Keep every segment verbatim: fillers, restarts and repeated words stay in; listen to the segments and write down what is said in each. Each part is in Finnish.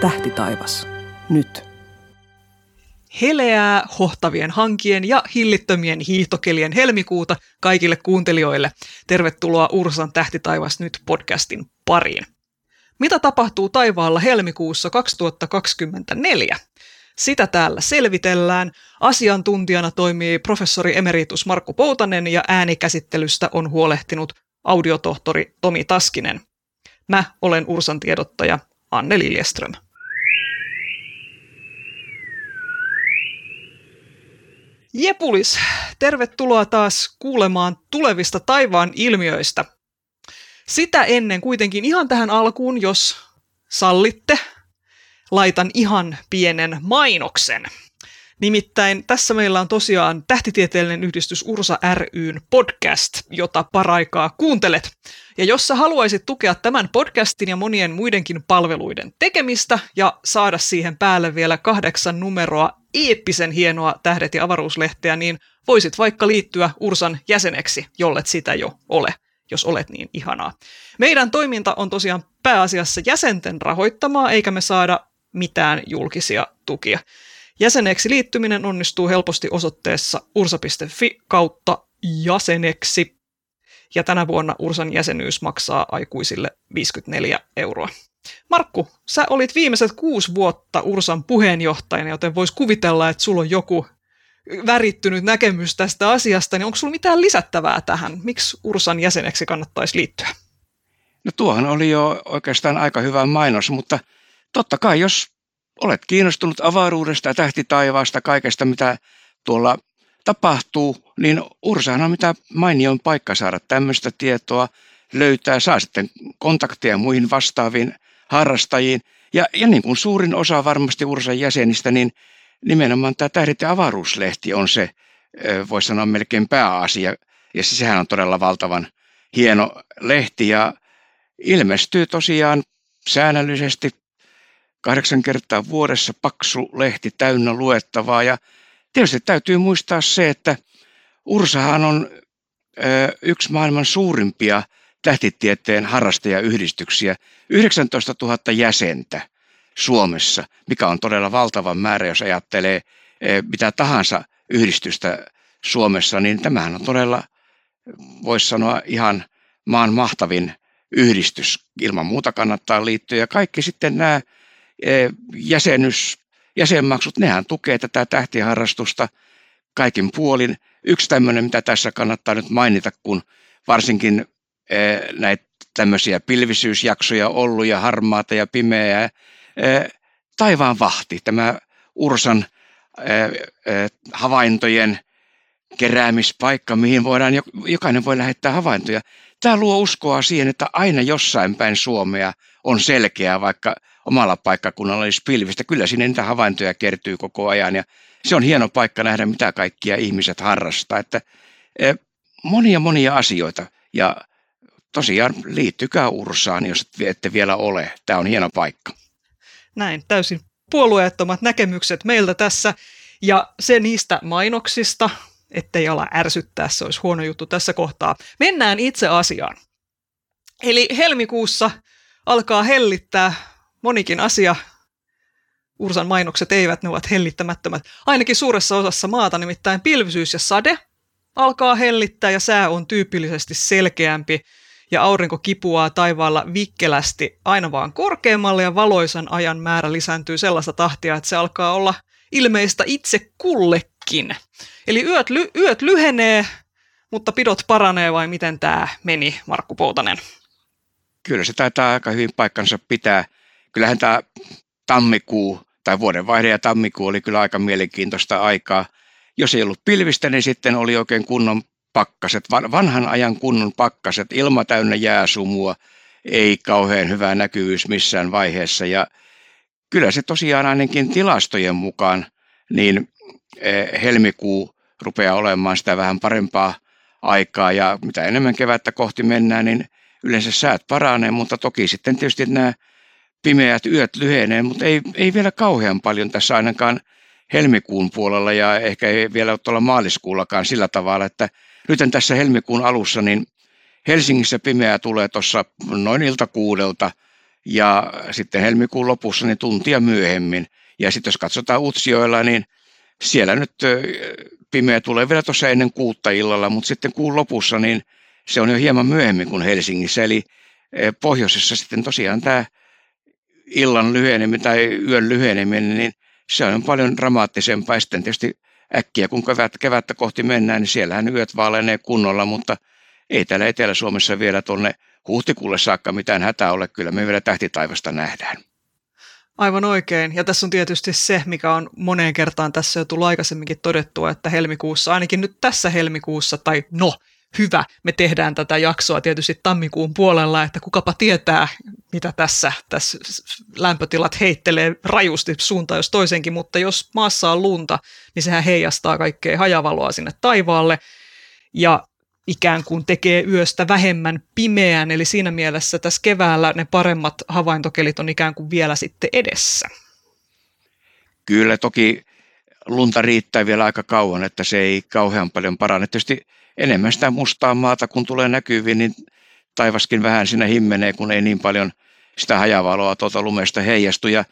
Tähtitaivas. Nyt. Heleää hohtavien hankien ja hillittömien hiihtokelien helmikuuta kaikille kuuntelijoille. Tervetuloa Ursan Tähtitaivas nyt podcastin pariin. Mitä tapahtuu taivaalla helmikuussa kaksituhattakaksikymmentäneljä? Sitä täällä selvitellään. Asiantuntijana toimii professori emeritus Markku Poutanen ja äänikäsittelystä on huolehtinut audiotohtori Tomi Taskinen. Mä olen Ursan tiedottaja Anne Liljeström. Jepulis, tervetuloa taas kuulemaan tulevista taivaan ilmiöistä. Sitä ennen kuitenkin ihan tähän alkuun, jos sallitte, laitan ihan pienen mainoksen. Nimittäin tässä meillä on tosiaan tähtitieteellinen yhdistys Ursa ry:n podcast, jota paraikaa kuuntelet. Ja jos sä haluaisit tukea tämän podcastin ja monien muidenkin palveluiden tekemistä ja saada siihen päälle vielä kahdeksan numeroa eeppisen hienoa Tähdet ja avaruuslehteä, niin voisit vaikka liittyä Ursan jäseneksi, jollet sitä jo ole. Jos olet, niin ihanaa. Meidän toiminta on tosiaan pääasiassa jäsenten rahoittamaa, eikä me saada mitään julkisia tukia. Jäseneksi liittyminen onnistuu helposti osoitteessa ursa piste fi kautta jäseneksi. Ja tänä vuonna Ursan jäsenyys maksaa aikuisille viisikymmentäneljä euroa. Markku, sä olit viimeiset kuusi vuotta Ursan puheenjohtajana, joten voisi kuvitella, että sulla on joku värittynyt näkemys tästä asiasta, niin onko sulla mitään lisättävää tähän? Miksi Ursan jäseneksi kannattaisi liittyä? No tuohan oli jo oikeastaan aika hyvä mainos, mutta totta kai jos olet kiinnostunut avaruudesta ja tähtitaivaasta, kaikesta mitä tuolla tapahtuu, niin Ursahan on mitä mainion paikka saada tämmöistä tietoa, löytää, saa sitten kontakteja muihin vastaaviin harrastajiin ja, ja niin kuin suurin osa varmasti Ursan jäsenistä, niin nimenomaan tämä Tähdet ja avaruuslehti on se, voisi sanoa melkein pääasia, ja sehän on todella valtavan hieno lehti, ja ilmestyy tosiaan säännöllisesti kahdeksan kertaa vuodessa, paksu lehti, täynnä luettavaa, ja tietysti täytyy muistaa se, että Ursahan on yksi maailman suurimpia tähtitieteen harrastajayhdistyksiä, yhdeksäntoistatuhatta jäsentä Suomessa, mikä on todella valtavan määrä, jos ajattelee mitä tahansa yhdistystä Suomessa, niin tämähän on todella, voisi sanoa, ihan maan mahtavin yhdistys. Ilman muuta kannattaa liittyä, ja kaikki sitten nämä jäsenys, jäsenmaksut, nehän tukee tätä tähtiharrastusta kaikin puolin. Yksi tämmöinen, mitä tässä kannattaa nyt mainita, kun varsinkin näitä tämmöisiä pilvisyysjaksoja on ollut ja harmaata ja pimeää, Taivaanvahti, tämä Ursan havaintojen keräämispaikka, mihin voidaan, jokainen voi lähettää havaintoja. Tämä luo uskoa siihen, että aina jossain päin Suomea on selkeää, vaikka omalla paikkakunnalla olisi pilvistä. Kyllä sinne niitä havaintoja kertyy koko ajan, ja se on hieno paikka nähdä, mitä kaikkia ihmiset harrastaa. Että monia monia asioita, ja tosiaan liittykää Ursaan, jos ette vielä ole. Tämä on hieno paikka. Näin, täysin puolueettomat näkemykset meiltä tässä, ja se niistä mainoksista, ettei ala ärsyttää, se olisi huono juttu tässä kohtaa. Mennään itse asiaan. Eli helmikuussa alkaa hellittää monikin asia. Ursan mainokset eivät, ne ovat hellittämättömät. Ainakin suuressa osassa maata, nimittäin pilvisyys ja sade alkaa hellittää, ja sää on tyypillisesti selkeämpi. Ja aurinko kipuaa taivaalla vikkelästi aina vaan korkeammalle, ja valoisan ajan määrä lisääntyy sellaista tahtia, että se alkaa olla ilmeistä itse kullekin. Eli yöt, ly- yöt lyhenee, mutta pidot paranee, vai miten tämä meni, Markku Poutanen? Kyllä se taitaa aika hyvin paikkansa pitää. Kyllähän tämä tammikuu tai vuodenvaihde ja tammikuu oli kyllä aika mielenkiintoista aikaa. Jos ei ollut pilvistä, niin sitten oli oikein kunnon pakkaset, vanhan ajan kunnon pakkaset, ilma täynnä jääsumua, ei kauhean hyvä näkyvyys missään vaiheessa, ja kyllä se tosiaan ainakin tilastojen mukaan, niin helmikuu rupeaa olemaan sitä vähän parempaa aikaa, ja mitä enemmän kevättä kohti mennään, niin yleensä säät paranee, mutta toki sitten tietysti nämä pimeät yöt lyhenee, mutta ei, ei vielä kauhean paljon tässä ainakaan helmikuun puolella, ja ehkä ei vielä tuolla maaliskuullakaan sillä tavalla, että nytän tässä helmikuun alussa, niin Helsingissä pimeää tulee tuossa noin iltakuudelta ja sitten helmikuun lopussa niin tuntia myöhemmin. Ja sitten jos katsotaan Utsjoella, niin siellä nyt pimeä tulee vielä tuossa ennen kuutta illalla, mutta sitten kuun lopussa niin se on jo hieman myöhemmin kuin Helsingissä. Eli pohjoisessa sitten tosiaan tämä illan lyheneminen tai yön lyheneminen, niin se on paljon dramaattisempaa. Ja sitten tietysti äkkiä kun kevättä kohti mennään, niin siellähän yöt vaalenee kunnolla, mutta ei täällä Etelä-Suomessa vielä tuonne huhtikuulle saakka mitään hätää ole. Kyllä me vielä tähtitaivasta nähdään. Aivan oikein. Ja tässä on tietysti se, mikä on moneen kertaan tässä jo tullut aikaisemminkin todettua, että helmikuussa, ainakin nyt tässä helmikuussa, tai no hyvä, me tehdään tätä jaksoa tietysti tammikuun puolella, että kukapa tietää, mitä tässä, tässä lämpötilat heittelee rajusti suuntaan jos toisenkin, mutta jos maassa on lunta, niin sehän heijastaa kaikkea hajavaloa sinne taivaalle ja ikään kuin tekee yöstä vähemmän pimeän, eli siinä mielessä tässä keväällä ne paremmat havaintokelit on ikään kuin vielä sitten edessä. Kyllä, toki lunta riittää vielä aika kauan, että se ei kauhean paljon parane. Tietysti enemmän sitä mustaa maata, kun tulee näkyviin, niin taivaskin vähän siinä himmenee, kun ei niin paljon sitä hajavaloa tuolta lumesta heijastu. Ja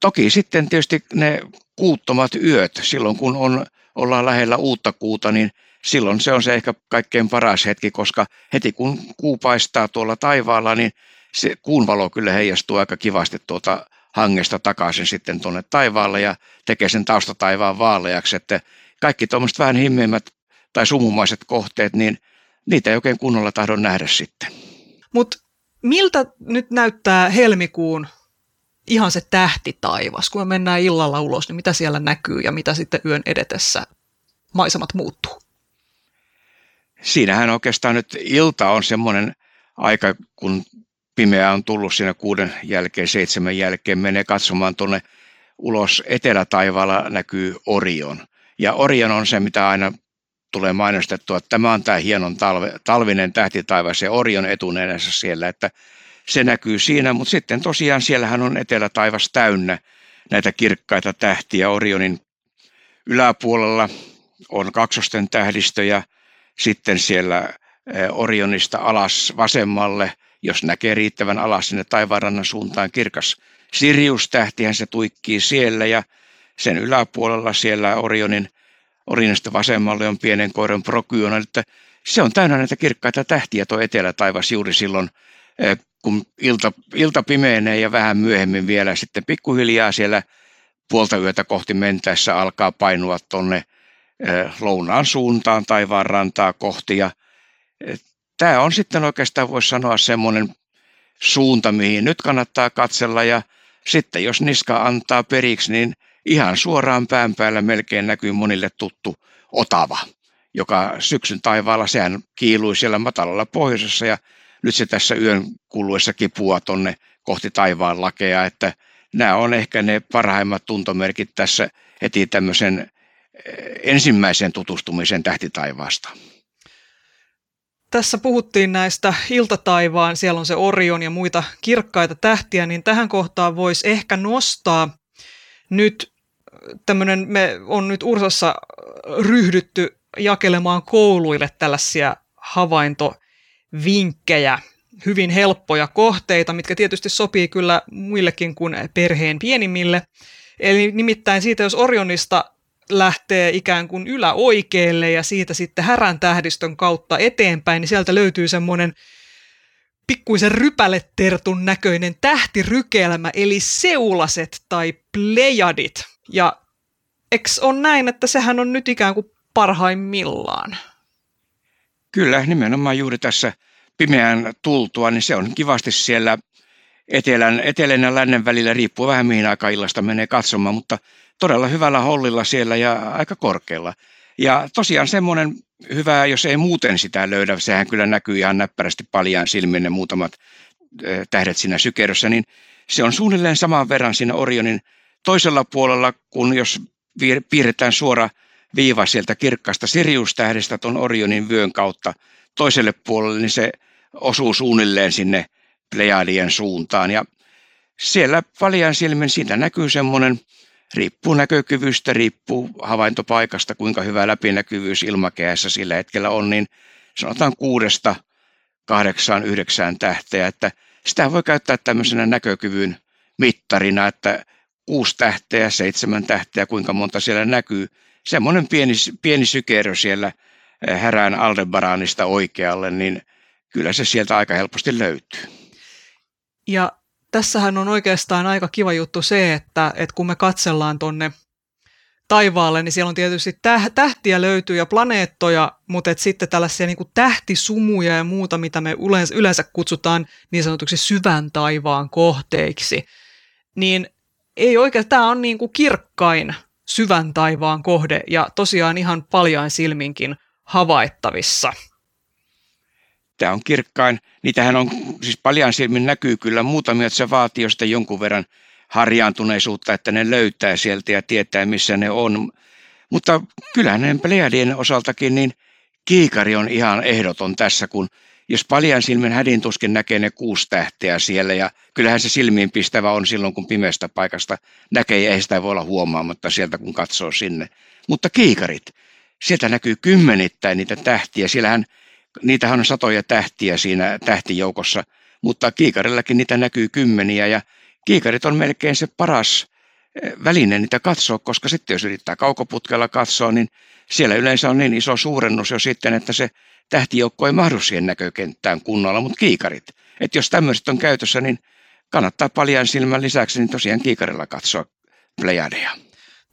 toki sitten tietysti ne kuuttomat yöt, silloin kun on, ollaan lähellä uutta kuuta, niin silloin se on se ehkä kaikkein paras hetki, koska heti kun kuu paistaa tuolla taivaalla, niin se kuun valo kyllä heijastuu aika kivasti tuota hangesta takaisin sitten tuonne taivaalle ja tekee sen taustataivaan vaaleaksi. Että kaikki tuommoiset vähän himmeimmät tai sumumaiset kohteet, niin niitä ei oikein kunnolla tahdo nähdä sitten. Mutta miltä nyt näyttää helmikuun ihan se tähtitaivas? Kun me mennään illalla ulos, niin mitä siellä näkyy ja mitä sitten yön edetessä maisemat muuttuu? Siinähän oikeastaan nyt ilta on semmoinen aika, kun pimeä on tullut siinä kuuden jälkeen, seitsemän jälkeen, menee katsomaan tuonne ulos etelätaivaalla näkyy Orion. Ja Orion on se, mitä aina tulee mainostettua, että tämä on tämä hienon talve, talvinen tähtitaivas ja Orion etunenässä siellä, että se näkyy siinä, mutta sitten tosiaan siellähän on etelätaivas täynnä näitä kirkkaita tähtiä. Orionin yläpuolella on kaksosten tähdistö ja sitten siellä Orionista alas vasemmalle, jos näkee riittävän alas sinne taivaanrannan suuntaan, kirkas Sirius-tähtihän se tuikkii siellä ja sen yläpuolella siellä Orionin Orionista vasemmalle on pienen koiran Prokyon, että se on täynnä näitä kirkkaita tähtiä tuo etelätaivas juuri silloin, kun ilta, ilta pimeenee ja vähän myöhemmin vielä sitten pikkuhiljaa siellä puolta yötä kohti mentäessä alkaa painua tuonne lounaan suuntaan taivaan rantaa kohti. Ja tämä on sitten oikeastaan voisi sanoa semmoinen suunta, mihin nyt kannattaa katsella ja sitten jos niska antaa periksi, niin ihan suoraan pään päällä melkein näkyy monille tuttu Otava, joka syksyn taivaalla, sehän kiilui siellä matalalla pohjoisessa ja nyt se tässä yön kuluessa kipua tuonne kohti taivaan lakea, että nämä on ehkä ne parhaimmat tuntomerkit tässä heti tämmöisen ensimmäisen tutustumisen tähtitaivaasta. Tässä puhuttiin näistä iltataivaan, siellä on se Orion ja muita kirkkaita tähtiä, niin tähän kohtaan voisi ehkä nostaa nyt tämmöinen, me on nyt Ursassa ryhdytty jakelemaan kouluille tällaisia havaintovinkkejä, hyvin helppoja kohteita, mitkä tietysti sopii kyllä muillekin kuin perheen pienimmille. Eli nimittäin siitä, jos Orionista lähtee ikään kuin yläoikealle ja siitä sitten Härän tähdistön kautta eteenpäin, niin sieltä löytyy semmoinen pikkuisen rypälettertun näköinen tähtirykelmä, eli Seulaset tai Plejadit. Ja eks on näin, että sehän on nyt ikään kuin parhaimmillaan? Kyllä, nimenomaan juuri tässä pimeän tultua, niin se on kivasti siellä etelän, etelän ja lännen välillä, riippuu vähän mihin aikaan illasta menee katsomaan, mutta todella hyvällä hollilla siellä ja aika korkealla. Ja tosiaan semmoinen hyvä, jos ei muuten sitä löydä, sehän kyllä näkyy ihan näppärästi paljaan silmin ne muutamat tähdet siinä sykerössä, niin se on suunnilleen saman verran siinä Orionin toisella puolella, kun jos piirretään suora viiva sieltä kirkkaasta Sirius-tähdestä tuon Orionin vyön kautta toiselle puolelle, niin se osuu suunnilleen sinne Plejadien suuntaan. Ja siellä paljaan silmin siitä näkyy semmoinen, riippuu näkökyvystä, riippuu havaintopaikasta, kuinka hyvä läpinäkyvyys ilmakehässä sillä hetkellä on, niin sanotaan kuudesta, kahdeksaan, yhdeksään tähteä, että Sitä voi käyttää tämmöisenä näkökyvyn mittarina, että kuusi tähteä, seitsemän tähteä, kuinka monta siellä näkyy. Semmoinen pieni, pieni sykerö siellä härään Aldebaranista oikealle, niin kyllä se sieltä aika helposti löytyy. Ja tässähän on oikeastaan aika kiva juttu se, että, että kun me katsellaan tuonne taivaalle, niin siellä on tietysti tähtiä löytyy ja planeettoja, mutta et sitten tällaisia niin kuin tähtisumuja ja muuta, mitä me yleensä kutsutaan niin sanotuksi syvän taivaan kohteiksi, niin ei oikein, tämä on niin kuin kirkkain syvän taivaan kohde ja tosiaan ihan paljain silminkin havaittavissa. Tämä on kirkkain. Niitähän on, siis paljain silmin näkyy kyllä muutamia, että se vaatii jo sitten jonkun verran harjaantuneisuutta, että ne löytää sieltä ja tietää, missä ne on. Mutta kyllähän ne Plejadien osaltakin, niin kiikari on ihan ehdoton tässä, kun jos paljain silmin hädin tuskin näkee ne kuusi tähteä siellä, ja kyllähän se silmiinpistävä on silloin, kun pimeästä paikasta näkee, ja ei sitä voi olla huomaamatta sieltä, kun katsoo sinne. Mutta kiikarit, sieltä näkyy kymmenittäin niitä tähtiä, siellähän niitähän on satoja tähtiä siinä tähtijoukossa, mutta kiikarillakin niitä näkyy kymmeniä, ja kiikarit on melkein se paras väline niitä katsoa, koska sitten jos yrittää kaukoputkella katsoa, niin siellä yleensä on niin iso suurennus jo sitten, että se tähtijoukko ei mahdu siihen näkökenttään kunnolla, mutta kiikarit. Että jos tämmöiset on käytössä, niin kannattaa paljain silmän lisäksi niin tosiaan kiikarilla katsoa Plejadeja.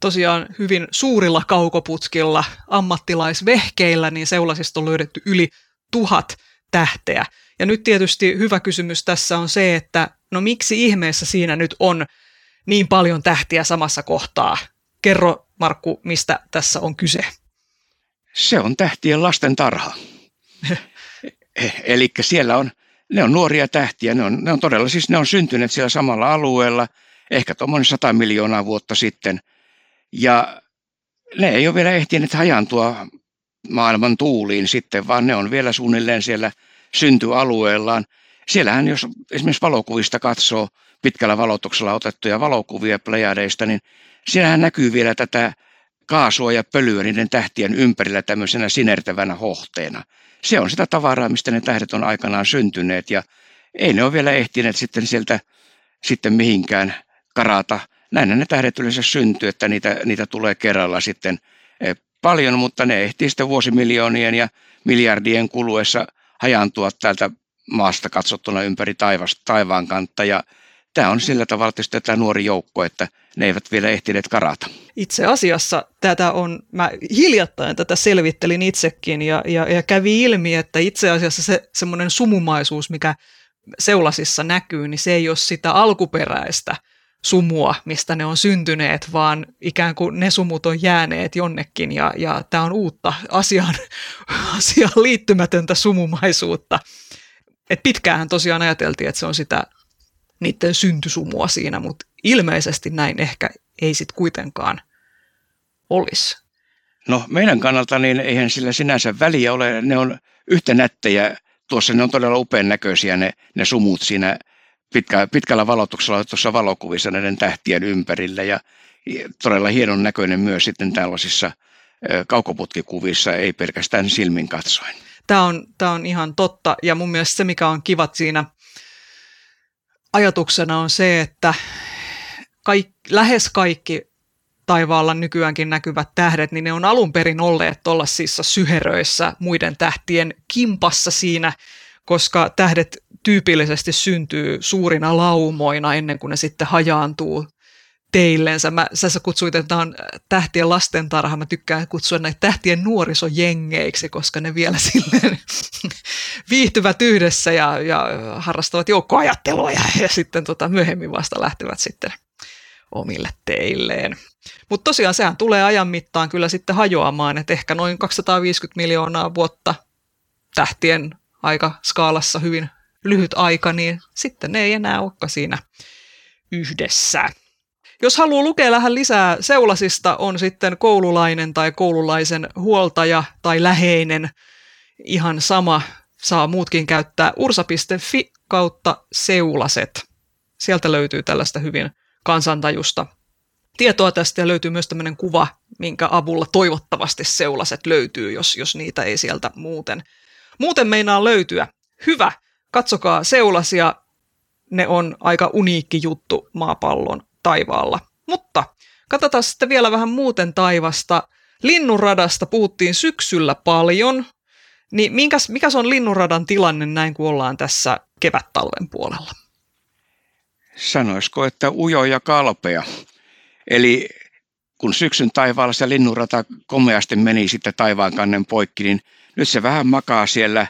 Tosiaan hyvin suurilla kaukoputkilla, ammattilaisvehkeillä, niin Seulasista on löydetty yli tuhat tähteä. Ja nyt tietysti hyvä kysymys tässä on se, että no miksi ihmeessä siinä nyt on niin paljon tähtiä samassa kohtaa? Kerro Markku, mistä tässä on kyse? Se on tähtien lasten tarha. Eli siellä on, ne on nuoria tähtiä, ne on, ne on todella, siis ne on syntyneet siellä samalla alueella, ehkä tuommoinen sata miljoonaa vuotta sitten. Ja ne ei ole vielä ehtineet hajantua maailman tuuliin sitten, vaan ne on vielä suunnilleen siellä syntyalueellaan. Siellähän, jos esimerkiksi valokuvista katsoo pitkällä valotuksella otettuja valokuvia Plejadeista, niin siellähän näkyy vielä tätä kaasua ja pölyä niiden tähtien ympärillä tämmöisenä sinertävänä hohteena. Se on sitä tavaraa, mistä ne tähdet on aikanaan syntyneet, ja ei ne ole vielä ehtineet sitten sieltä sitten mihinkään karata. Näinä ne tähdet yleensä syntyy, että niitä, niitä tulee kerralla sitten paljon, mutta ne ehtii sitten vuosimiljoonien ja miljardien kuluessa hajaantua täältä maasta katsottuna ympäri taivasta, taivaan kantta, ja tämä on sillä tavalla tietysti tämä nuori joukko, että ne eivät vielä ehtineet karata. Itse asiassa tätä on, mä hiljattain tätä selvittelin itsekin, ja, ja, ja kävi ilmi, että itse asiassa se semmoinen sumumaisuus, mikä Seulasissa näkyy, niin se ei ole sitä alkuperäistä sumua, mistä ne on syntyneet, vaan ikään kuin ne sumut on jääneet jonnekin, ja, ja tämä on uutta asiaan, asiaan liittymätöntä sumumaisuutta. Et pitkäänhän tosiaan ajateltiin, että se on sitä niiden syntysumua siinä, mutta ilmeisesti näin ehkä ei sitten kuitenkaan olisi. No meidän kannalta niin eihän sillä sinänsä väliä ole, ne on yhtä nättejä, tuossa ne on todella upean näköisiä ne, ne sumut siinä pitkä, pitkällä valotuksella tuossa valokuvissa näiden tähtien ympärillä ja todella hienon näköinen myös sitten tällaisissa kaukoputkikuvissa, ei pelkästään silmin katsoen. Tämä on, tämä on ihan totta, ja mun mielestä se, mikä on kivat siinä ajatuksena, on se, että kaikki, lähes kaikki taivaalla nykyäänkin näkyvät tähdet, niin ne on alun perin olleet tuollaisissa syheröissä muiden tähtien kimpassa siinä, koska tähdet tyypillisesti syntyy suurina laumoina ennen kuin ne sitten hajaantuu teillensä. Mä, sä kutsuit, että tämä on tähtien lastentarha. Mä tykkään kutsua näitä tähtien nuorisojengeiksi, koska ne vielä silleen viihtyvät yhdessä ja, ja harrastavat joukkoajattelua ja, ja sitten tota, myöhemmin vasta lähtevät sitten omille teilleen. Mutta tosiaan sehän tulee ajan mittaan kyllä sitten hajoamaan, että ehkä noin kaksisataaviisikymmentä miljoonaa vuotta tähtien aikaskaalassa hyvin lyhyt aika, niin sitten ne ei enää olekaan siinä yhdessä. Jos haluaa lukea vähän lisää Seulasista, on sitten koululainen tai koululaisen huoltaja tai läheinen, ihan sama, saa muutkin käyttää ursa piste fi kautta Seulaset. Sieltä löytyy tällaista hyvin kansantajusta tietoa tästä ja löytyy myös tämmöinen kuva, minkä avulla toivottavasti Seulaset löytyy, jos, jos niitä ei sieltä muuten. Muuten meinaa löytyä. Hyvä, katsokaa Seulasia. ne on aika uniikki juttu maapallon taivaalla. Mutta katsotaan sitten vielä vähän muuten taivasta. Linnunradasta puhuttiin syksyllä paljon. Niin minkäs, mikä se on linnunradan tilanne näin, kun ollaan tässä kevättalven puolella? Sanoisiko, että ujo ja kalpea. Eli kun syksyn taivaalla se linnunrata komeasti meni sitten taivaankannen poikki, niin nyt se vähän makaa siellä,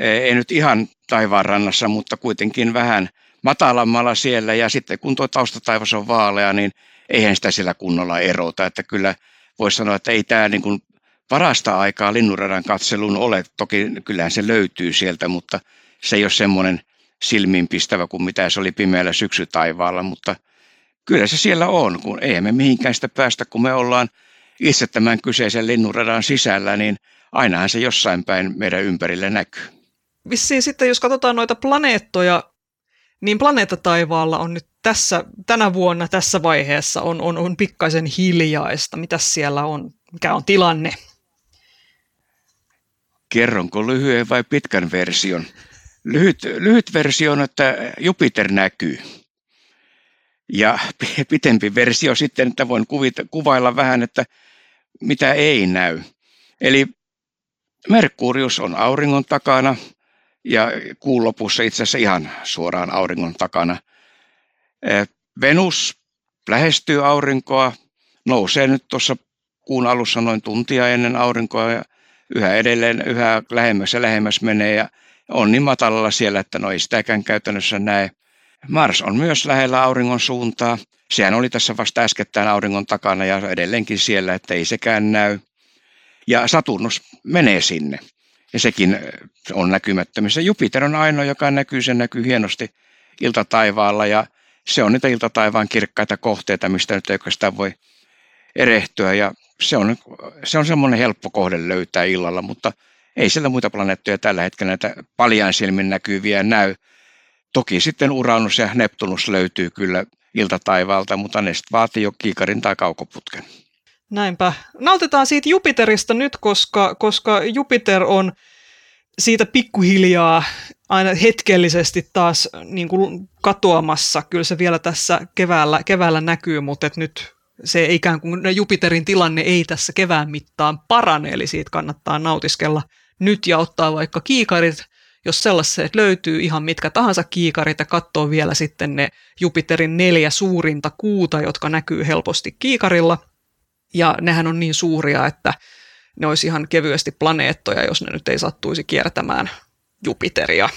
ei nyt ihan taivaanrannassa, mutta kuitenkin vähän matalammalla siellä. Ja sitten kun tuo taustataivas on vaalea, niin eihän sitä siellä kunnolla erota. Että kyllä voisi sanoa, että ei tämä niin kuin parasta aikaa linnunradan katselun ole. Toki kyllähän se löytyy sieltä, mutta se ei ole semmoinen silmiinpistävä kuin mitä se oli pimeällä syksytaivaalla, mutta kyllä se siellä on, kun ei me mihinkään sitä päästä, kun me ollaan itse tämän kyseisen linnunradan sisällä, niin ainahan se jossain päin meidän ympärillä näkyy. Vissiin sitten, jos katsotaan noita planeettoja, niin planeetataivaalla on nyt tässä, tänä vuonna tässä vaiheessa on, on, on pikkaisen hiljaista. Mitäs siellä on? Mikä on tilanne? Kerronko lyhyen vai pitkän version? Lyhyt, lyhyt versio on, että Jupiter näkyy. Ja pitempi versio sitten, että voin kuvita, kuvailla vähän, että mitä ei näy. Eli Merkurius on auringon takana ja kuun lopussa itse asiassa ihan suoraan auringon takana. Venus lähestyy aurinkoa, nousee nyt tuossa kuun alussa noin tuntia ennen aurinkoa ja yhä edelleen, yhä lähemmäs ja lähemmäs menee ja on niin matalalla siellä, että no ei sitäkään käytännössä näe. Mars on myös lähellä auringon suuntaa. Sehän oli tässä vasta äskettäin auringon takana ja edelleenkin siellä, että ei sekään näy. Ja Saturnus menee sinne ja sekin on näkymättömissä. Jupiter on ainoa, joka näkyy, se näkyy hienosti iltataivaalla ja se on niitä iltataivaan kirkkaita kohteita, mistä nyt oikeastaan voi erehtyä ja se on, se on semmoinen helppo kohde löytää illalla, mutta ei siellä muita planeettoja tällä hetkellä näitä paljain silmin näkyviä näy. Toki sitten Uranus ja Neptunus löytyy kyllä iltataivalta, mutta ne sitten vaatii jo kiikarin tai kaukoputken. Näinpä. Nautitaan siitä Jupiterista nyt, koska, koska Jupiter on siitä pikkuhiljaa aina hetkellisesti taas niin kuin katoamassa. Kyllä se vielä tässä keväällä, keväällä näkyy, mutta et nyt se ikään kuin Jupiterin tilanne ei tässä kevään mittaan parane, eli siitä kannattaa nautiskella nyt ja ottaa vaikka kiikarit, jos sellaiset löytyy ihan mitkä tahansa kiikarit ja katsoo vielä sitten ne Jupiterin neljä suurinta kuuta, jotka näkyy helposti kiikarilla. Ja nehän on niin suuria, että ne olisi ihan kevyesti planeettoja, jos ne nyt ei sattuisi kiertämään Jupiteria.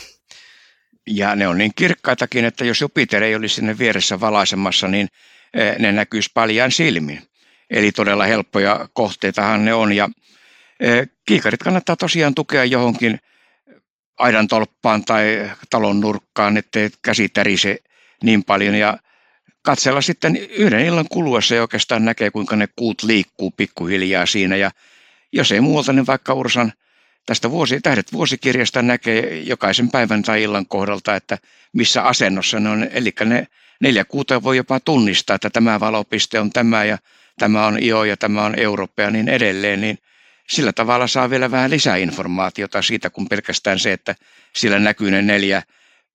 Ja ne on niin kirkkaitakin, että jos Jupiter ei olisi sinne vieressä valaisemassa, niin ne näkyisi paljain silmin. Eli todella helppoja kohteitahan ne on. Ja kiikarit kannattaa tosiaan tukea johonkin aidan tolppaan tai talon nurkkaan, ettei käsi tärise niin paljon. Ja katsella sitten yhden illan kuluessa ja oikeastaan näkee, kuinka ne kuut liikkuu pikkuhiljaa siinä. Ja jos ei muualta, niin vaikka Ursan tästä vuosi, Tähdet vuosikirjasta näkee jokaisen päivän tai illan kohdalta, että missä asennossa ne on. Eli ne neljä kuuta voi jopa tunnistaa, että tämä valopiste on tämä ja tämä on Io ja tämä on Eurooppa ja niin edelleen. Niin sillä tavalla saa vielä vähän lisää informaatiota siitä, kun pelkästään se, että sillä näkyy ne neljä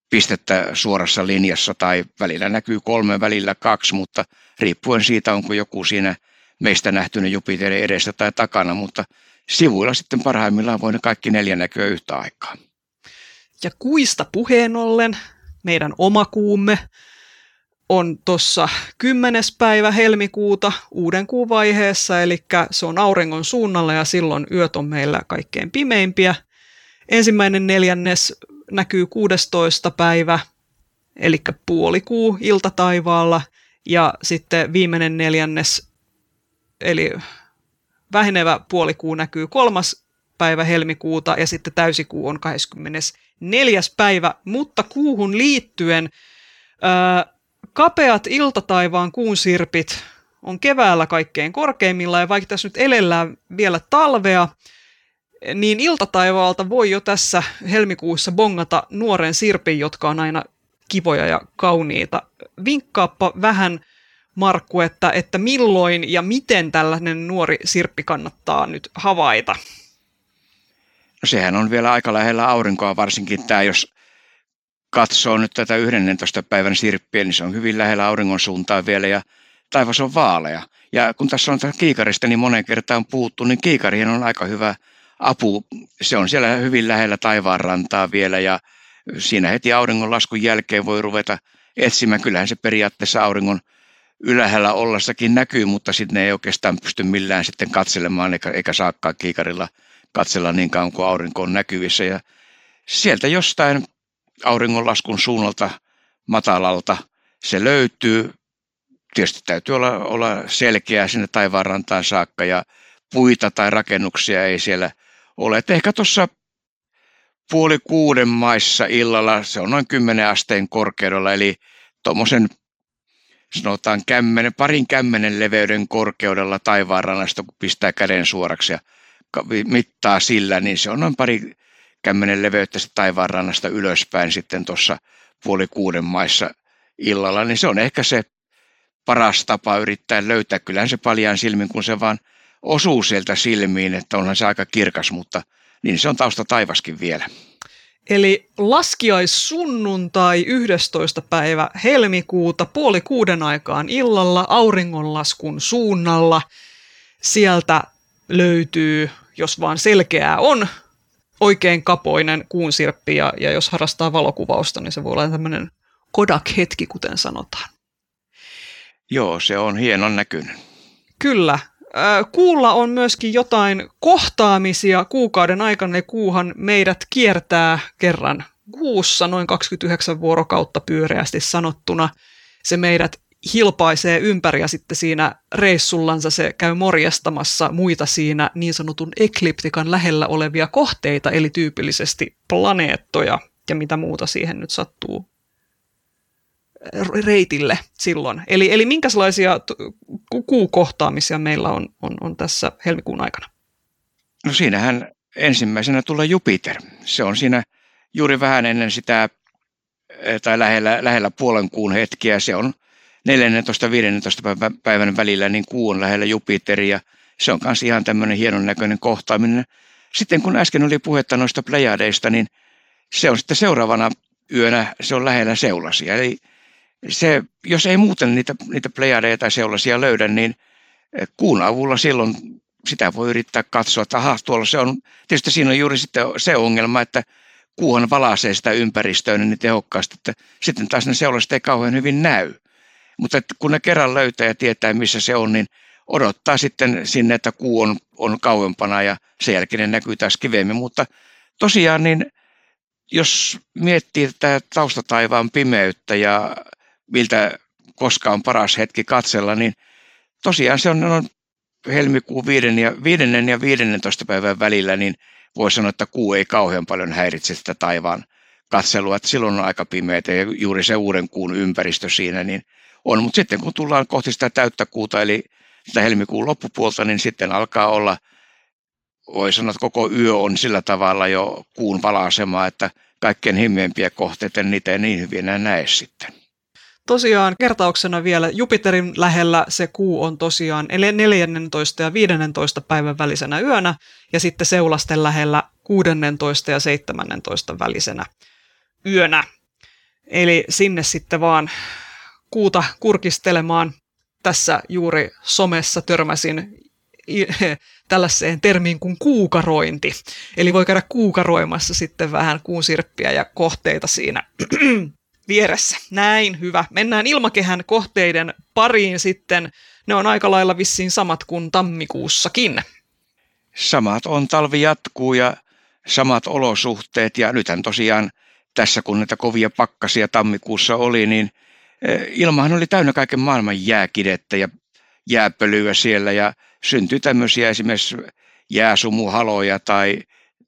pistettä suorassa linjassa tai välillä näkyy kolme, välillä kaksi, mutta riippuen siitä, onko joku siinä meistä nähtynyt Jupiterin edessä tai takana, mutta sivuilla sitten parhaimmillaan voi ne kaikki neljä näkyä yhtä aikaa. Ja kuista puheen ollen meidän oma kuumme on tuossa kymmenes päivä helmikuuta uuden kuun vaiheessa, eli se on auringon suunnalla ja silloin yöt on meillä kaikkein pimeimpiä. Ensimmäinen neljännes näkyy kuudestoista päivä, eli puolikuu iltataivaalla, ja sitten viimeinen neljännes, eli vähenevä puolikuu näkyy kolmas päivä helmikuuta, ja sitten täysikuu on kahdeskymmenesneljäs päivä, mutta kuuhun liittyen ää, kapeat iltataivaan kuun sirpit on keväällä kaikkein korkeimmilla, ja vaikka tässä nyt elellään vielä talvea, niin iltataivalta voi jo tässä helmikuussa bongata nuoren sirpin, jotka on aina kivoja ja kauniita. Vinkkaappa vähän, Markku, että, että milloin ja miten tällainen nuori sirppi kannattaa nyt havaita? No sehän on vielä aika lähellä aurinkoa, varsinkin tämä, jos katsoo nyt tätä yhdennentoista päivän sirppiä, niin se on hyvin lähellä auringon suuntaa vielä ja taivas on vaalea. Ja kun tässä on tästä kiikarista niin monen kertaan puhuttu, niin kiikarien on aika hyvä apu. Se on siellä hyvin lähellä taivaanrantaa vielä ja siinä heti auringonlaskun jälkeen voi ruveta etsimään. Kyllähän se periaatteessa auringon ylhäällä ollassakin näkyy, mutta sitten ne ei oikeastaan pysty millään sitten katselemaan eikä, eikä saakkaan kiikarilla katsella niin kauan kuin aurinko on näkyvissä. Ja sieltä jostain auringonlaskun suunnalta matalalta se löytyy. Tietysti täytyy olla, olla selkeää sinne taivaanrantaan saakka ja puita tai rakennuksia ei siellä ole. Et ehkä tuossa puoli kuuden maissa illalla, se on noin kymmenen asteen korkeudella, eli tuommoisen sanotaan kämmenen, parin kämmenen leveyden korkeudella taivaanrannasta, kun pistää käden suoraksi ja mittaa sillä, niin se on noin pari kämmenen leveyttä se taivaanrannasta ylöspäin sitten tuossa puoli kuuden maissa illalla, niin se on ehkä se paras tapa yrittää löytää. Kyllähän se paljaan silmin, kun se vaan osuu sieltä silmiin, että onhan se aika kirkas, mutta niin se on tausta taivaskin vielä. Eli laskiaissunnuntai yhdestoista päivä helmikuuta puoli kuuden aikaan illalla auringonlaskun suunnalla. Sieltä löytyy, jos vaan selkeää on, oikein kapoinen kuunsirppi ja, ja jos harrastaa valokuvausta, niin se voi olla tämmöinen Kodak-hetki, kuten sanotaan. Joo, se on hienon näkyinen. Kyllä. Kuulla on myöskin jotain kohtaamisia kuukauden aikana, eli kuuhan meidät kiertää kerran kuussa noin kaksikymmentäyhdeksän vuorokautta pyöreästi sanottuna. Se meidät hilpaisee ympäri ja sitten siinä reissullansa se käy morjastamassa muita siinä niin sanotun ekliptikan lähellä olevia kohteita, eli tyypillisesti planeettoja ja mitä muuta siihen nyt sattuu reitille silloin. Eli, eli minkälaisia kuukohtaamisia meillä on, on, on tässä helmikuun aikana? No siinähän ensimmäisenä tulee Jupiter. Se on siinä juuri vähän ennen sitä, tai lähellä, lähellä puolen kuun hetkiä. Se on neljätoista viidentoista päivän välillä, niin kuu on lähellä Jupiteria. Se on myös ihan tämmöinen hienon näköinen kohtaaminen. Sitten kun äsken oli puhetta noista plejadeista, niin se on sitten seuraavana yönä, se on lähellä Seulasia. Eli se, jos ei muuten niitä, niitä plejadeja tai seulaisia löydä, niin kuun avulla silloin sitä voi yrittää katsoa, että aha, tuolla se on. Tietysti siinä on juuri sitten se ongelma, että kuuhan valaisee sitä ympäristöä niin tehokkaasti, että sitten taas ne seulaset ei kauhean hyvin näy. Mutta kun ne kerran löytää ja tietää, missä se on, niin odottaa sitten sinne, että kuu on, on kauempana ja sen jälkeen ne näkyy taas kivemmin. Mutta tosiaan niin jos miettii tätä taustataivaan pimeyttä ja miltä koska on paras hetki katsella, niin tosiaan se on noin helmikuun viiden ja, viidennen ja viidennentoista päivän välillä, niin voi sanoa, että kuu ei kauhean paljon häiritse sitä taivaan katselua, että silloin on aika pimeätä ja juuri se uuden kuun ympäristö siinä niin on, mutta sitten kun tullaan kohti sitä täyttä kuuta, eli sitä helmikuun loppupuolta, niin sitten alkaa olla, voi sanoa, että koko yö on sillä tavalla jo kuun valaisemaa, että kaikkein himmeimpiä kohteita, niitä ei niin hyvin enää näe sitten. Tosiaan kertauksena vielä Jupiterin lähellä se kuu on tosiaan neljästoista ja viidennentoista päivän välisenä yönä ja sitten seulasten lähellä kuudennentoista ja seitsemännentoista välisenä yönä. Eli sinne sitten vaan kuuta kurkistelemaan. Tässä juuri somessa törmäsin tällaiseen termiin kuin kuukarointi. Eli voi käydä kuukaroimassa sitten vähän kuunsirppiä ja kohteita siinä vieressä. Näin, hyvä. Mennään ilmakehän kohteiden pariin sitten. Ne on aika lailla vissiin samat kuin tammikuussakin. Samat on, talvi jatkuu ja samat olosuhteet. Ja nythän tosiaan tässä, kun näitä kovia pakkasia tammikuussa oli, niin ilmahan oli täynnä kaiken maailman jääkidettä ja jääpölyä siellä. Ja syntyi tämmöisiä esimerkiksi jääsumuhaloja tai,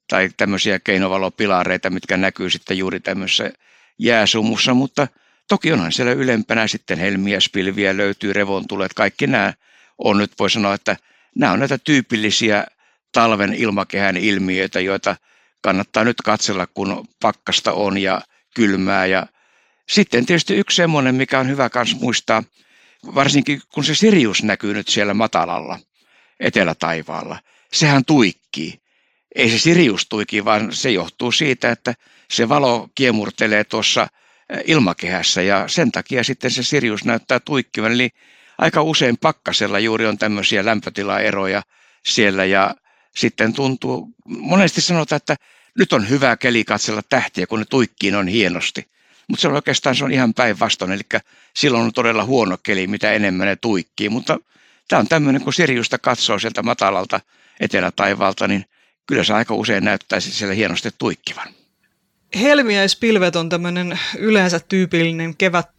tai tämmöisiä keinovalopilareita, mitkä näkyy sitten juuri tämmöisessä jääsumussa, mutta toki onhan siellä ylempänä sitten helmiäspilviä, löytyy revontulet, kaikki nämä on nyt, voi sanoa, että nämä on näitä tyypillisiä talven ilmakehän ilmiöitä, joita kannattaa nyt katsella, kun pakkasta on ja kylmää. Ja sitten tietysti yksi semmoinen, mikä on hyvä myös muistaa, varsinkin kun se Sirius näkyy nyt siellä matalalla etelätaivaalla, sehän tuikkii. Ei se Sirius tuiki, vaan se johtuu siitä, että se valo kiemurtelee tuossa ilmakehässä ja sen takia sitten se Sirius näyttää tuikkivan. Eli aika usein pakkasella juuri on tämmöisiä lämpötilaeroja siellä ja sitten tuntuu, monesti sanotaan, että nyt on hyvä keli katsella tähtiä, kun ne tuikkiin on hienosti. Mutta se on oikeastaan se on ihan päinvastoin, eli silloin on todella huono keli, mitä enemmän ne tuikkii. Mutta tämä on tämmöinen, kun Siriusta katsoo sieltä matalalta etelätaivaalta, niin kyllä se aika usein näyttäisi siellä hienosti tuikkivan. Helmiäispilvet on tämmöinen yleensä tyypillinen kevät,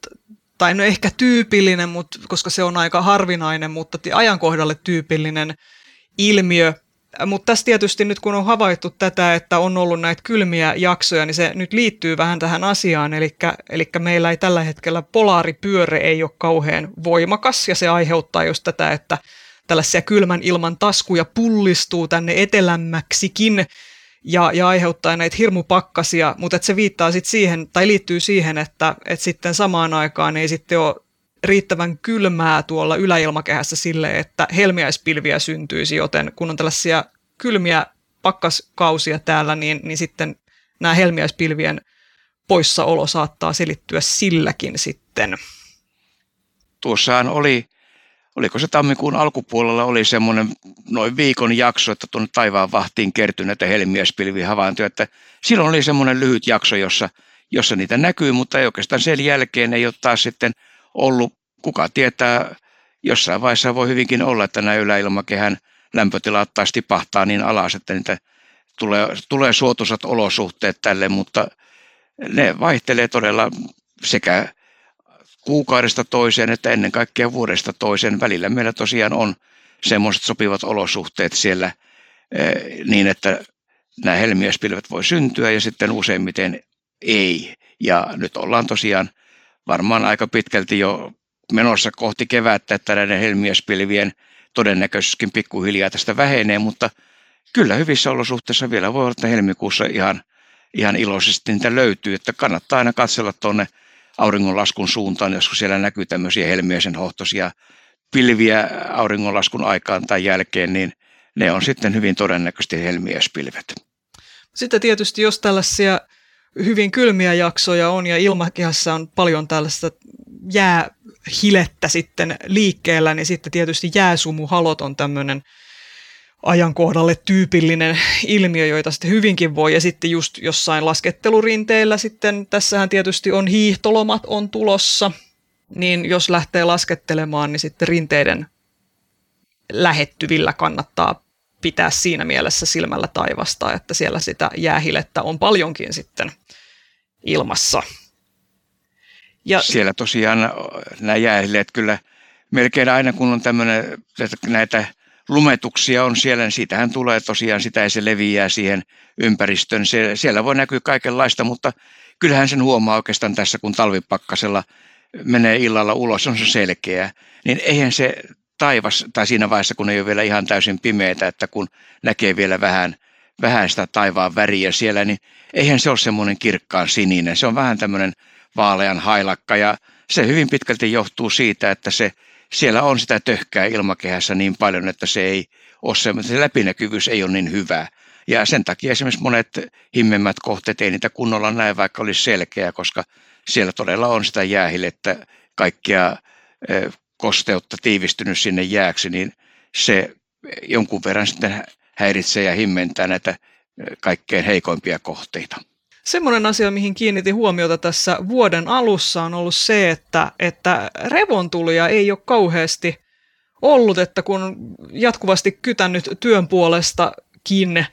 tai no ehkä tyypillinen, mutta, koska se on aika harvinainen, mutta ajankohdalle tyypillinen ilmiö. Mutta tässä tietysti nyt kun on havaittu tätä, että on ollut näitä kylmiä jaksoja, niin se nyt liittyy vähän tähän asiaan. Eli meillä ei tällä hetkellä polaaripyöre ei ole kauhean voimakas ja se aiheuttaa just tätä, että tällaisia kylmän ilman taskuja pullistuu tänne etelämmäksikin ja, ja aiheuttaa näitä hirmupakkasia. Mutta se viittaa sitten siihen tai liittyy siihen, että et sitten samaan aikaan ei sitten ole riittävän kylmää tuolla yläilmakehässä sille, että helmiäispilviä syntyisi, joten kun on tällaisia kylmiä pakkaskausia täällä, niin, niin sitten nämä helmiäispilvien poissaolo saattaa selittyä silläkin sitten. Tuossahan oli, oliko se tammikuun alkupuolella, oli semmoinen noin viikon jakso, että tuonne Taivaanvahtiin kertyi näitä helmiäispilvihavaintoja, että silloin oli semmoinen lyhyt jakso, jossa, jossa niitä näkyy, mutta ei oikeastaan sen jälkeen ei ole taas sitten ollut, kuka tietää, jossain vaiheessa voi hyvinkin olla, että nämä yläilmakehän lämpötilat taas tipahtaa niin alas, että niitä tulee, tulee suotuisat olosuhteet tälle, mutta ne vaihtelee todella sekä kuukaudesta toiseen että ennen kaikkea vuodesta toiseen. Välillä meillä tosiaan on semmoiset sopivat olosuhteet siellä niin, että nämä helmiäispilvet voi syntyä ja sitten useimmiten ei. Ja nyt ollaan tosiaan varmaan aika pitkälti jo menossa kohti kevättä, että näiden helmiäispilvien todennäköisyyskin pikkuhiljaa tästä vähenee, mutta kyllä hyvissä olosuhteissa vielä voi olla, että helmikuussa ihan, ihan iloisesti niitä löytyy, että kannattaa aina katsella tuonne auringonlaskun suuntaan, joskus siellä näkyy tämmöisiä helmiäisen hohtoisia pilviä auringonlaskun aikaan tai jälkeen, niin ne on sitten hyvin todennäköisesti helmiäispilvet. Sitten tietysti jos tällaisia hyvin kylmiä jaksoja on ja ilmakehässä on paljon tällaista jäähilettä sitten liikkeellä, niin sitten tietysti jääsumuhalot on tämmöinen ajankohdalle tyypillinen ilmiö, joita sitten hyvinkin voi. Ja sitten just jossain laskettelurinteillä sitten, tässähän tietysti on hiihtolomat on tulossa, niin jos lähtee laskettelemaan, niin sitten rinteiden lähettyvillä kannattaa pitää siinä mielessä silmällä taivasta, että siellä sitä jäähilettä on paljonkin sitten ilmassa. Ja siellä tosiaan nämä jäähileet kyllä melkein aina, kun on tämmöinen, näitä lumetuksia on siellä, niin siitähän tulee tosiaan sitä ja se leviää siihen ympäristöön. Siellä voi näkyä kaikenlaista, mutta kyllähän sen huomaa oikeastaan tässä, kun talvipakkasella menee illalla ulos, se on se selkeä, niin eihän se taivas, tai siinä vaiheessa, kun ei ole vielä ihan täysin pimeätä, että kun näkee vielä vähän, vähän sitä taivaan väriä siellä, niin eihän se ole semmoinen kirkkaan sininen. Se on vähän tämmöinen vaalean hailakka, ja se hyvin pitkälti johtuu siitä, että se, siellä on sitä töhkää ilmakehässä niin paljon, että se, ei ole se, se läpinäkyvyys ei ole niin hyvä. Ja sen takia esimerkiksi monet himmemmät kohteet ei niitä kunnolla näe, vaikka olisi selkeä, koska siellä todella on sitä jäähilettä, kaikkia kosteutta tiivistynyt sinne jääksi, niin se jonkun verran sitten häiritsee ja himmentää näitä kaikkein heikoimpia kohteita. Semmoinen asia, mihin kiinnitin huomiota tässä vuoden alussa on ollut se, että, että revontulia ei ole kauheasti ollut, että kun jatkuvasti kytännyt työn puolestakin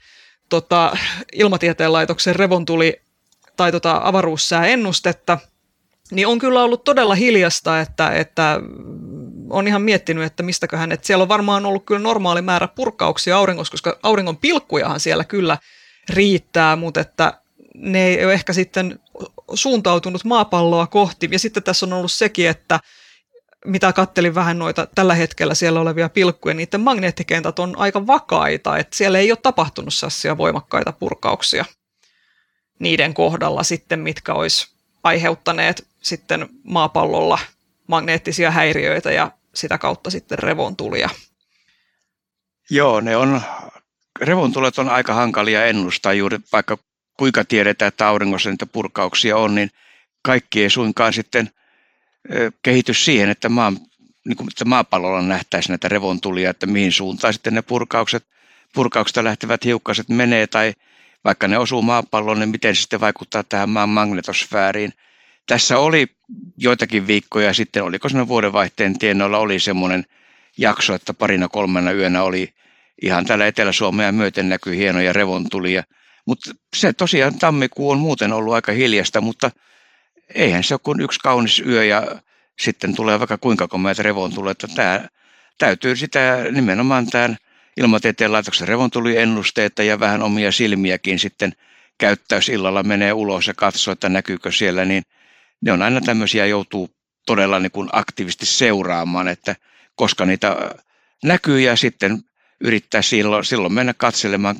tota, Ilmatieteen laitoksen revontuli tai tota, avaruussääennustetta, niin on kyllä ollut todella hiljasta, että, että on ihan miettinyt, että mistäköhän, että siellä on varmaan ollut kyllä normaali määrä purkauksia auringossa, koska auringon pilkkujahan siellä kyllä riittää, mutta että ne ei ole ehkä sitten suuntautunut maapalloa kohti. Ja sitten tässä on ollut sekin, että mitä kattelin vähän noita tällä hetkellä siellä olevia pilkkuja, niiden magneettikentät on aika vakaita, että siellä ei ole tapahtunut sellaisia voimakkaita purkauksia niiden kohdalla sitten, mitkä olisi aiheuttaneet sitten maapallolla magneettisia häiriöitä ja sitä kautta sitten revontulia. Joo, ne on, revontulet on aika hankalia ennustaa juuri, vaikka kuinka tiedetään, että auringossa niitä purkauksia on, niin kaikki ei suinkaan sitten kehity siihen, että, maan, niin kuin, että maapallolla nähtäisiin näitä revontulia, että mihin suuntaan sitten ne purkaukset, purkauksesta lähtevät hiukkaset menee, tai vaikka ne osuu maapalloon, niin miten se sitten vaikuttaa tähän maan magnetosfääriin. Tässä oli joitakin viikkoja sitten, oliko siinä vuodenvaihteen tienoilla, oli semmoinen jakso, että parina kolmena yönä oli ihan täällä Etelä-Suomea myöten näkyi hienoja revontulia. Mutta se tosiaan tammikuu on muuten ollut aika hiljasta, mutta eihän se ole kuin yksi kaunis yö ja sitten tulee vaikka kuinka komeat revontulet. Tämä täytyy sitä nimenomaan tämän Ilmatieteen laitoksen revontuli-ennusteita ja vähän omia silmiäkin sitten käyttäys illalla menee ulos ja katsoo, että näkyykö siellä, niin ne on aina tämmöisiä, joutuu todella niin kuin aktiivisesti seuraamaan, että koska niitä näkyy ja sitten yrittää silloin, silloin mennä katselemaan,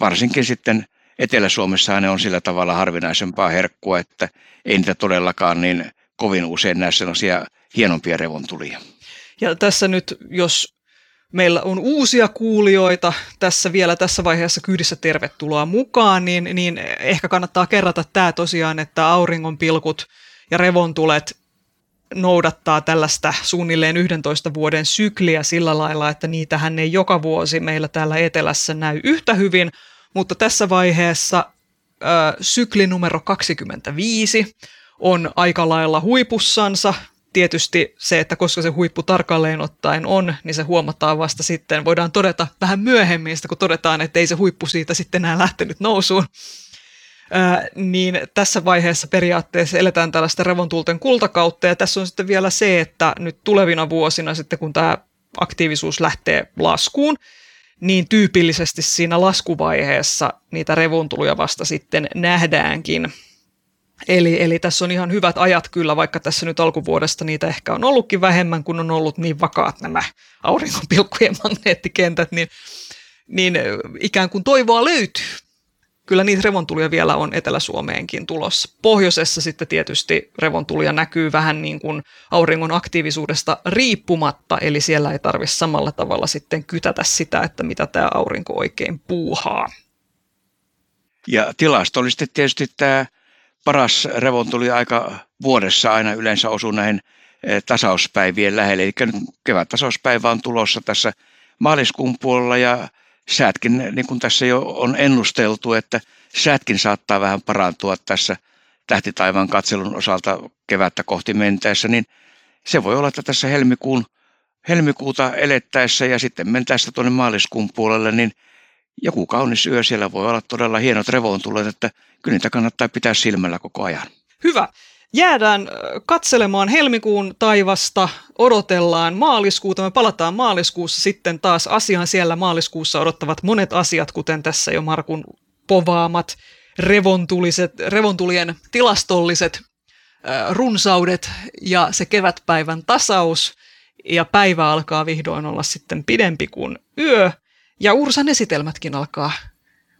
varsinkin sitten Etelä-Suomessa ne on sillä tavalla harvinaisempaa herkkua, että ei niitä todellakaan niin kovin usein näe sellaisia hienompia revontulia. Ja tässä nyt, jos meillä on uusia kuulijoita tässä vielä tässä vaiheessa kyydissä, tervetuloa mukaan, niin, niin ehkä kannattaa kerrata tämä tosiaan, että auringonpilkut ja revontulet noudattaa tällaista suunnilleen yhdentoista vuoden sykliä sillä lailla, että niitähän ei joka vuosi meillä täällä etelässä näy yhtä hyvin, mutta tässä vaiheessa ö, sykli numero kaksikymmentäviisi on aika lailla huipussansa. Tietysti se, että koska se huippu tarkalleen ottaen on, niin se huomataan vasta sitten, voidaan todeta vähän myöhemmin sitä, kun todetaan, että ei se huippu siitä sitten enää lähtenyt nousuun. Ää, niin tässä vaiheessa periaatteessa eletään tällaista revontulten kultakautta, ja tässä on sitten vielä se, että nyt tulevina vuosina sitten, kun tämä aktiivisuus lähtee laskuun, niin tyypillisesti siinä laskuvaiheessa niitä revontulia vasta sitten nähdäänkin. Eli, eli tässä on ihan hyvät ajat kyllä, vaikka tässä nyt alkuvuodesta niitä ehkä on ollutkin vähemmän, kun on ollut niin vakaat nämä auringonpilkkujen magneettikentät, niin, niin ikään kuin toivoa löytyy. Kyllä niitä revontulia vielä on Etelä-Suomeenkin tulossa. Pohjoisessa sitten tietysti revontulia näkyy vähän niin kuin auringon aktiivisuudesta riippumatta, eli siellä ei tarvitse samalla tavalla sitten kytätä sitä, että mitä tämä aurinko oikein puuhaa. Ja tilastollisesti tietysti tämä paras revontuliaika vuodessa aina yleensä osuu näihin tasauspäivien lähelle, eli nyt kevättasauspäivä on tulossa tässä maaliskuun puolella ja säätkin, niin kuin tässä jo on ennusteltu, että säätkin saattaa vähän parantua tässä tähtitaivaan katselun osalta kevättä kohti mentäessä, niin se voi olla, että tässä helmikuun, helmikuuta elettäessä ja sitten mentäessä tuonne maaliskuun puolelle, niin joku kaunis yö siellä voi olla todella hienot revontulet, että kyllä niitä kannattaa pitää silmällä koko ajan. Hyvä. Jäädään katselemaan helmikuun taivasta, odotellaan maaliskuuta, me palataan maaliskuussa sitten taas asiaan. Siellä maaliskuussa odottavat monet asiat, kuten tässä jo Markun povaamat revontuliset, revontulien tilastolliset runsaudet ja se kevätpäivän tasaus, ja päivä alkaa vihdoin olla sitten pidempi kuin yö. Ja Ursan esitelmätkin alkaa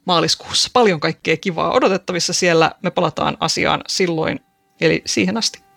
maaliskuussa. Paljon kaikkea kivaa odotettavissa siellä. Me palataan asiaan silloin, eli siihen asti.